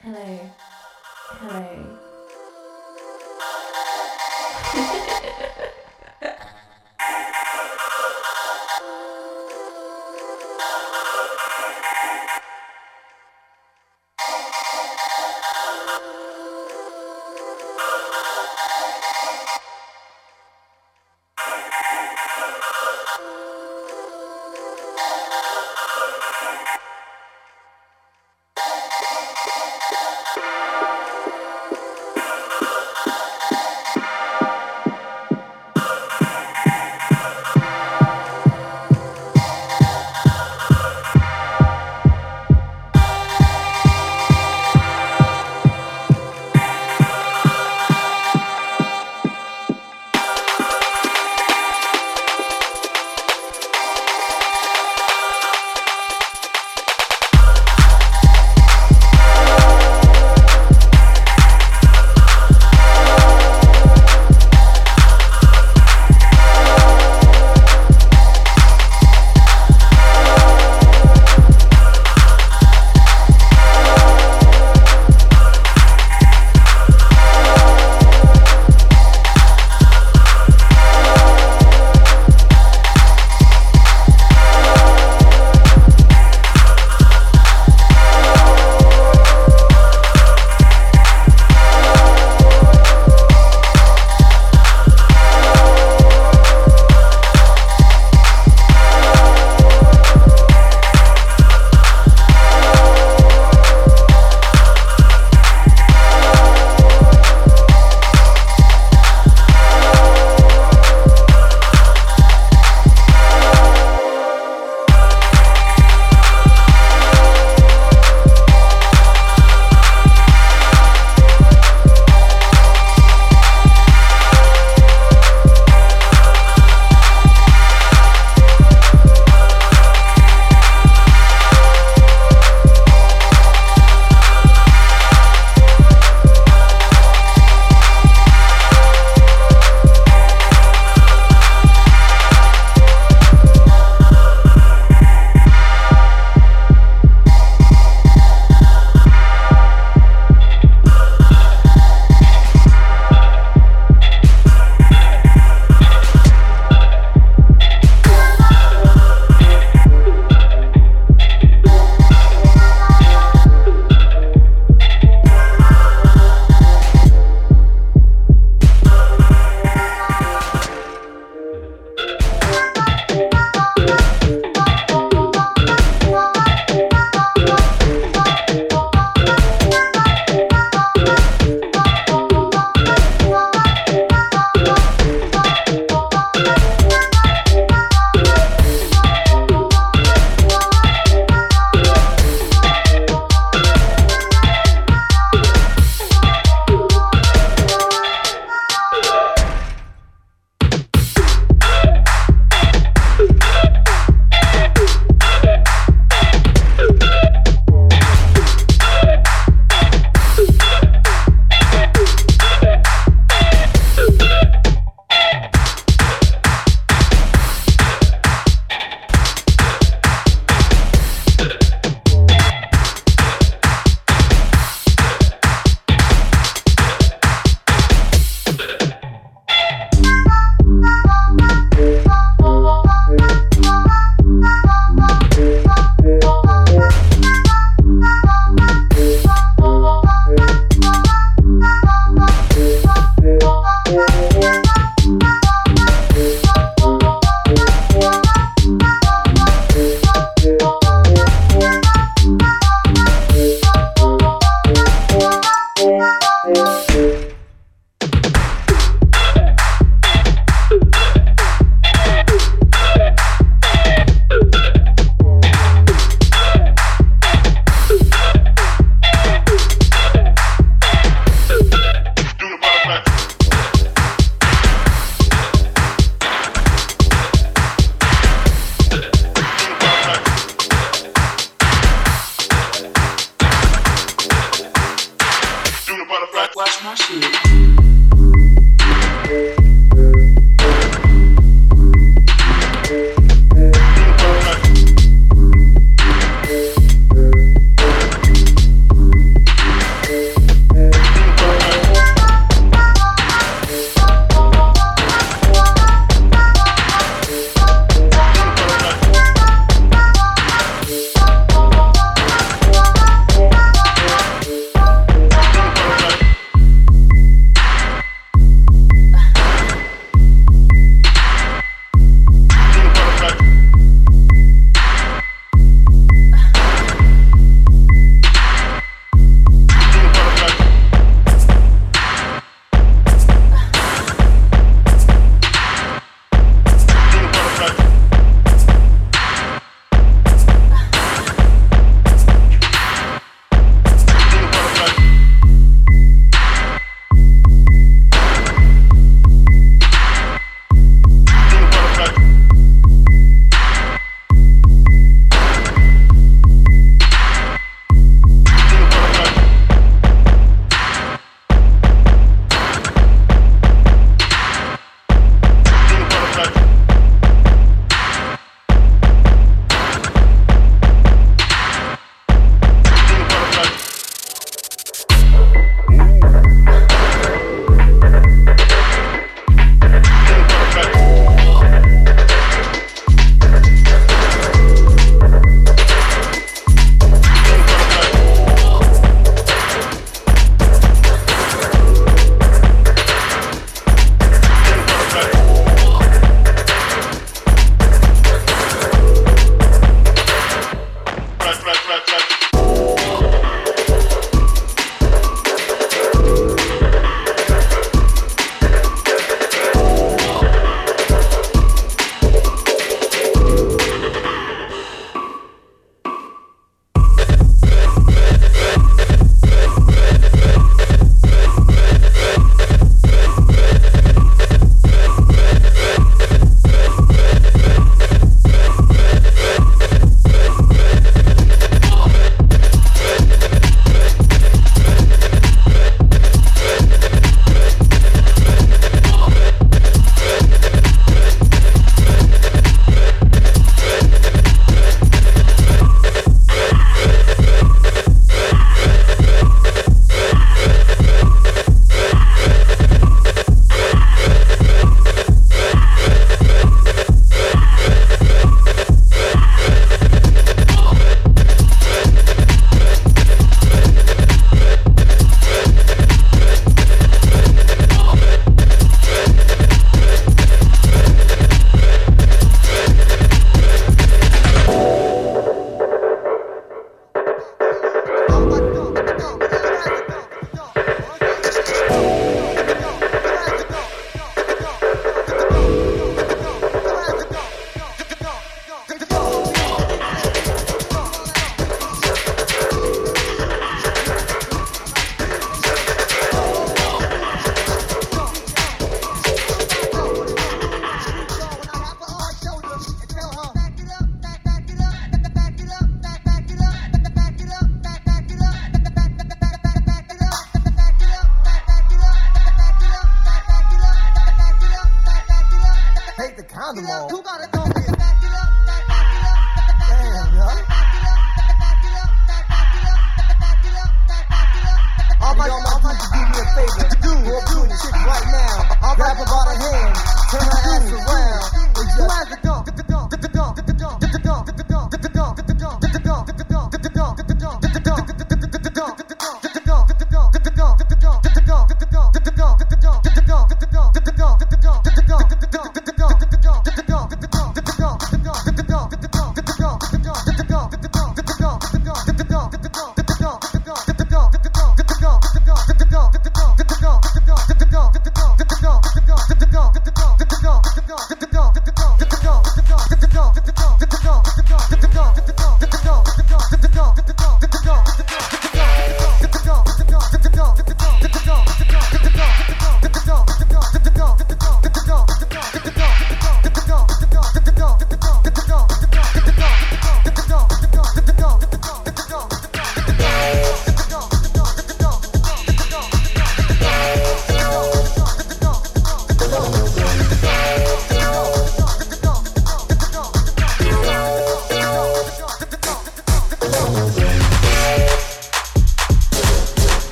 Hello.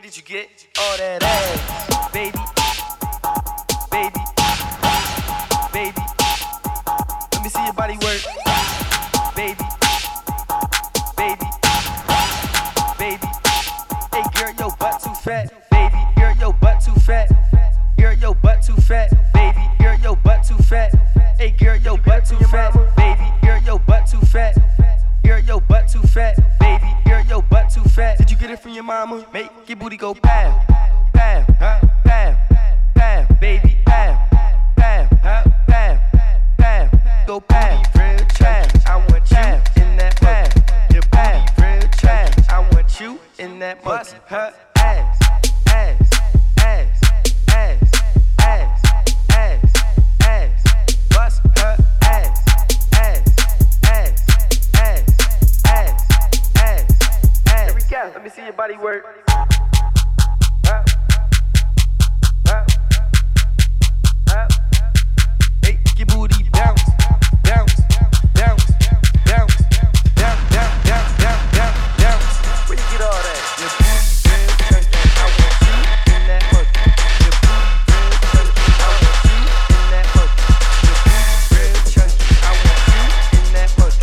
Where did you get all that ass, baby? Baby, baby, let me see your body work, baby, baby, baby. Hey girl, your butt too fat, baby. Girl, your butt too fat. Girl, your butt too fat, baby. Girl, your butt too fat. Hey girl, your butt too fat, baby. Girl, your butt too fat. Girl, your butt too fat, baby. Girl, your butt too fat. Did you get it from your mama? Make your booty go bam, bam, huh? Bam, bam, baby. Go bad, real trash. I want you in that bag. Your body real trash. I want you in that bus. Her ass, ass, ass, ass, ass, ass, ass. Bust her ass, ass, ass, ass, ass, ass, ass. Here we go. Let me see your body work. Make your booty bounce. Bounce, bounce, bounce, bounce, bounce, bounce, bounce, bounce, bounce. Where you get all that? Your booty real thirsty, I want you in that mug. Your booty real thirsty, I want you in that mug. Your booty real chunky, I want you in that mug.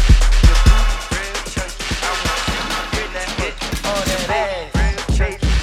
Your booty real chunky, I want you in that mug. All that ass, real chunky.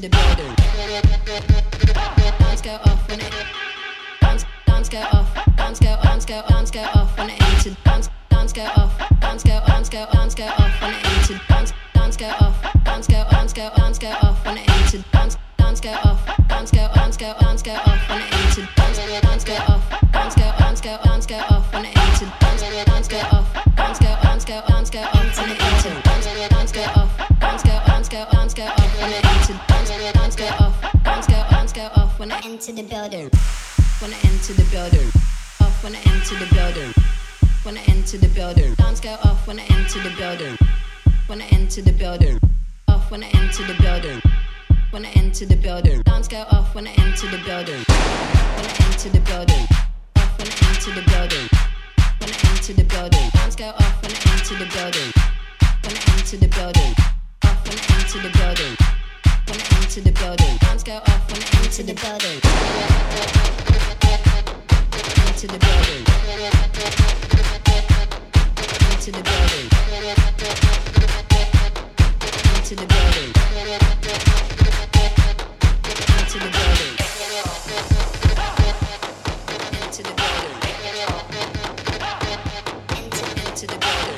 to the building. Bounce go off when it bounce go off, bounce go off when it entered. Bounce go off, bounce go off when it entered. Bounce go off, bounce go off when it entered. Bounce go off, bounce go off when it entered. Bounce go off, bounce go off when it entered. Bounce go off, bounce go off when it entered. Bounce go off. Bounce go off when I entered. Bounce go off when I enter the building. When I enter the building. Off when I enter the building. When I enter the building. Bounce go off when I enter the building. When I enter the building. Off when I enter the building. When I enter the building. Bounce go off when I enter the building. When I enter the building. Off when I enter the building. When I enter the building. Bounce go off when I enter the building. When I enter the building. When I enter the building, when I enter the building, bounce go off when I enter the building. Into the building, into the building, into the building, into the building, into the building, into the building.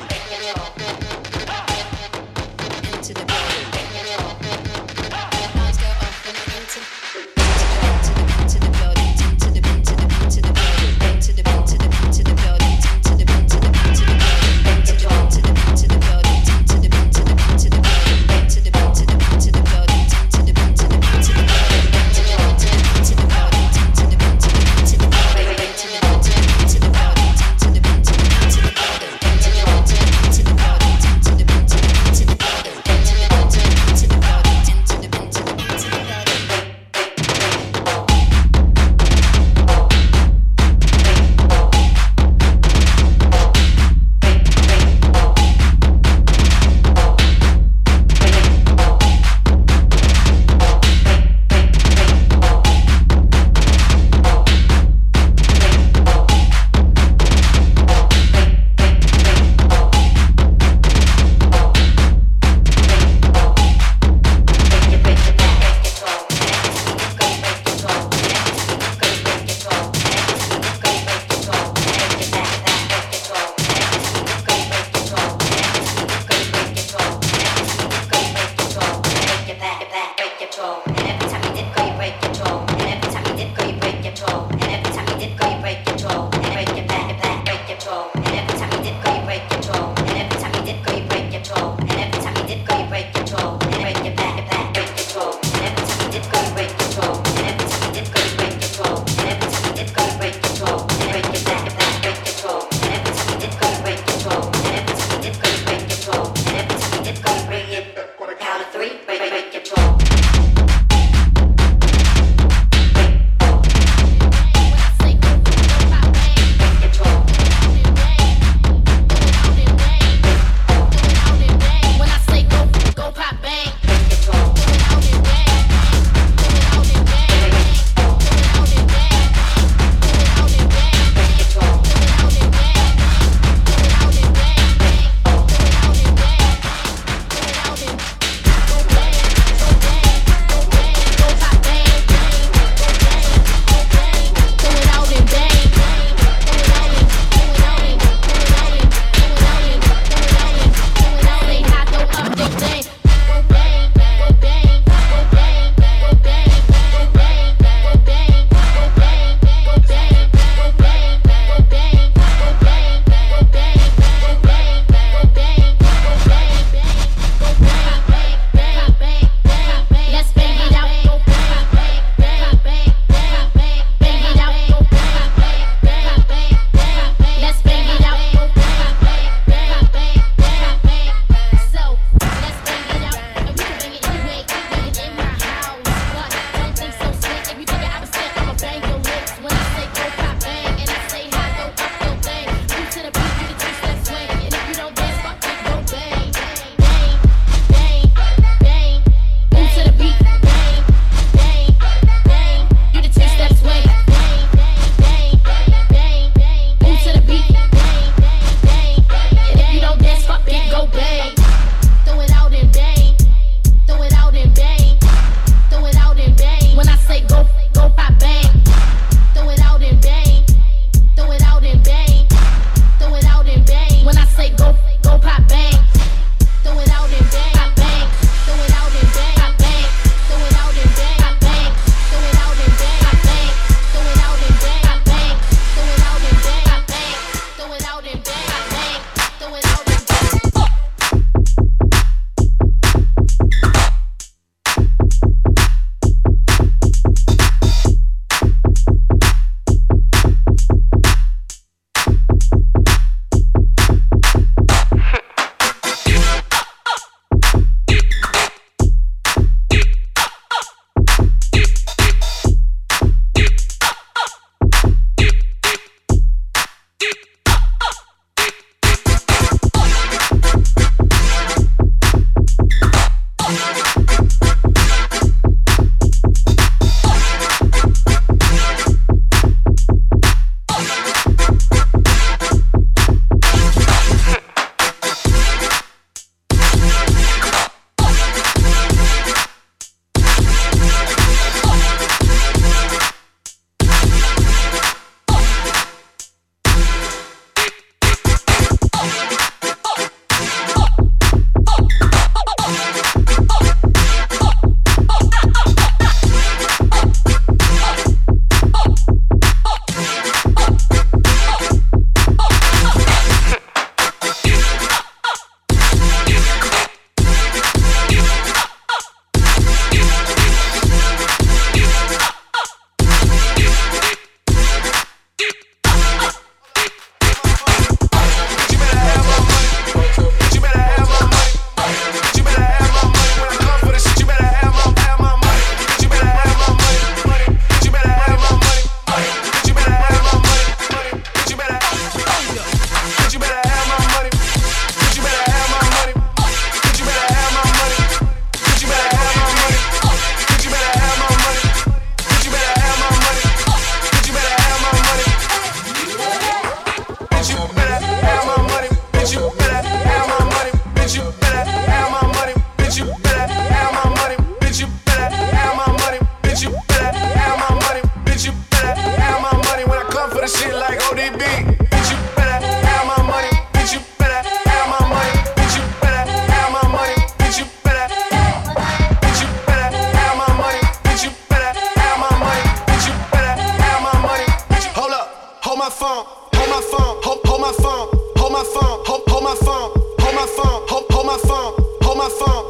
Bitch, you better have my money when I come for the shit like ODB. Bitch, you better have my money. Bitch, you better have my money. Bitch, you better have my money. Bitch, you better have my money. Bitch, you better have my money. Bitch, you better have my money. Bitch, you better have my money. Hold up, hold my phone, hold my phone, hold my phone, hold my phone, hold my phone, hold my phone, hold my phone, hold my phone.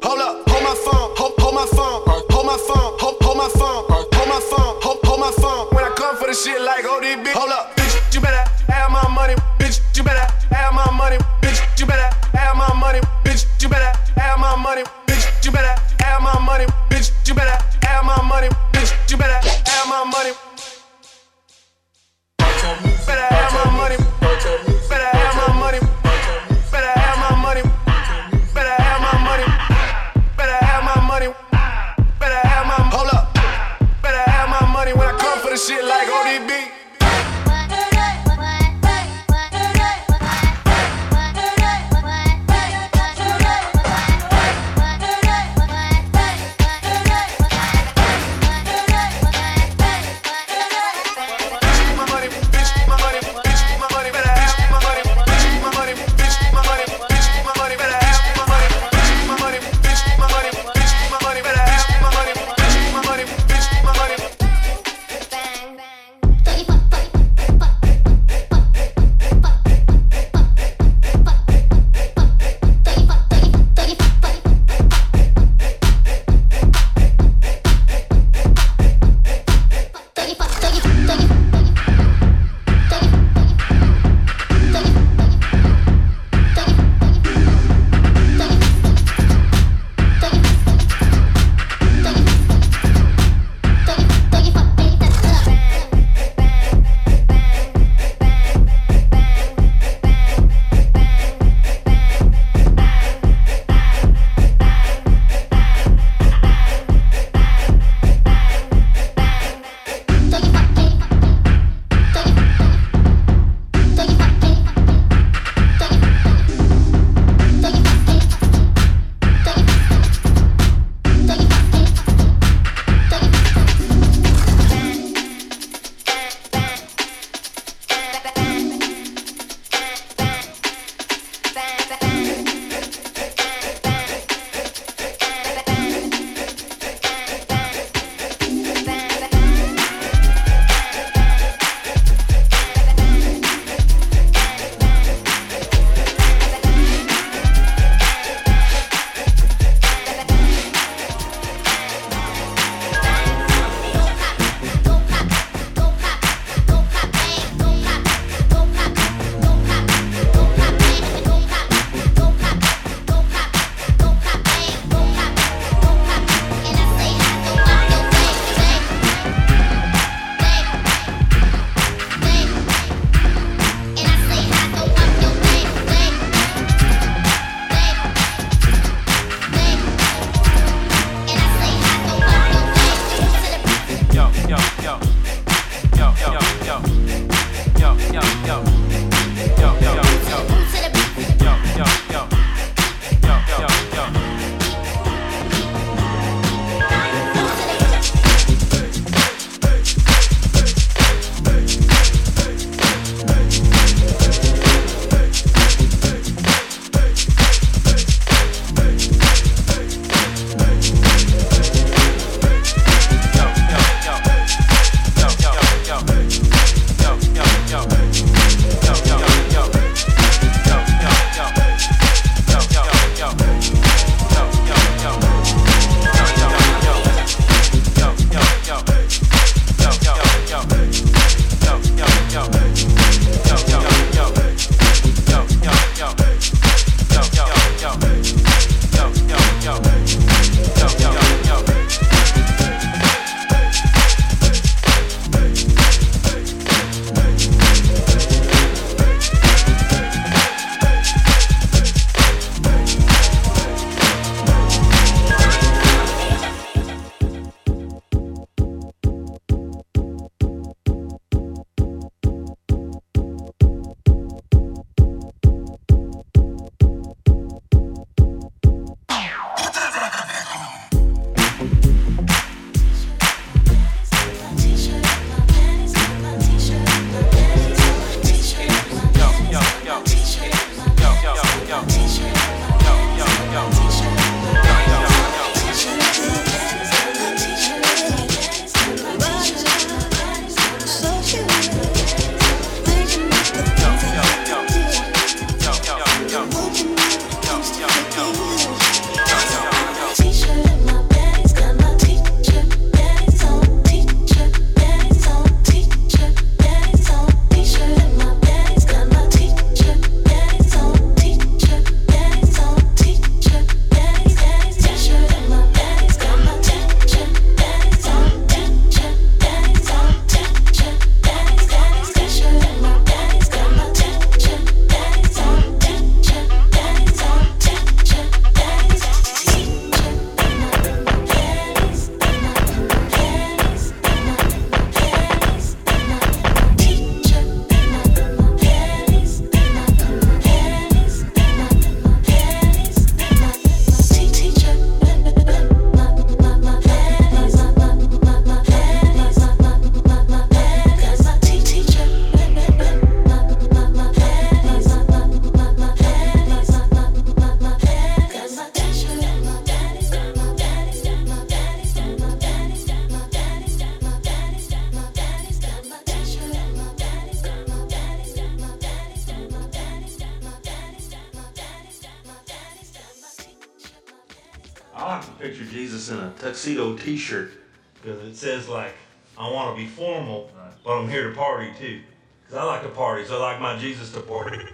Hold up, hold my phone, hold my phone, hold my phone, hold my phone, hold my phone, hold my phone. When I come for the shit like ODB. Hold up, bitch, you better have my money. Bitch, you better have my money. Bitch, you better have my money. Bitch, you better have my money. Bitch, you better have my money. Bitch, you better have my money. Bitch, you better have my money. Better have my money. Better have my money. Better have my money. Better have my money. Better have my money. Better have my hold up. Better have my money when I come for the shit like ODB. Don't you fuck I like to picture Jesus in a tuxedo t-shirt because it says, like, I want to be formal, but I'm here to party too. Because I like to party, so I like my Jesus to party.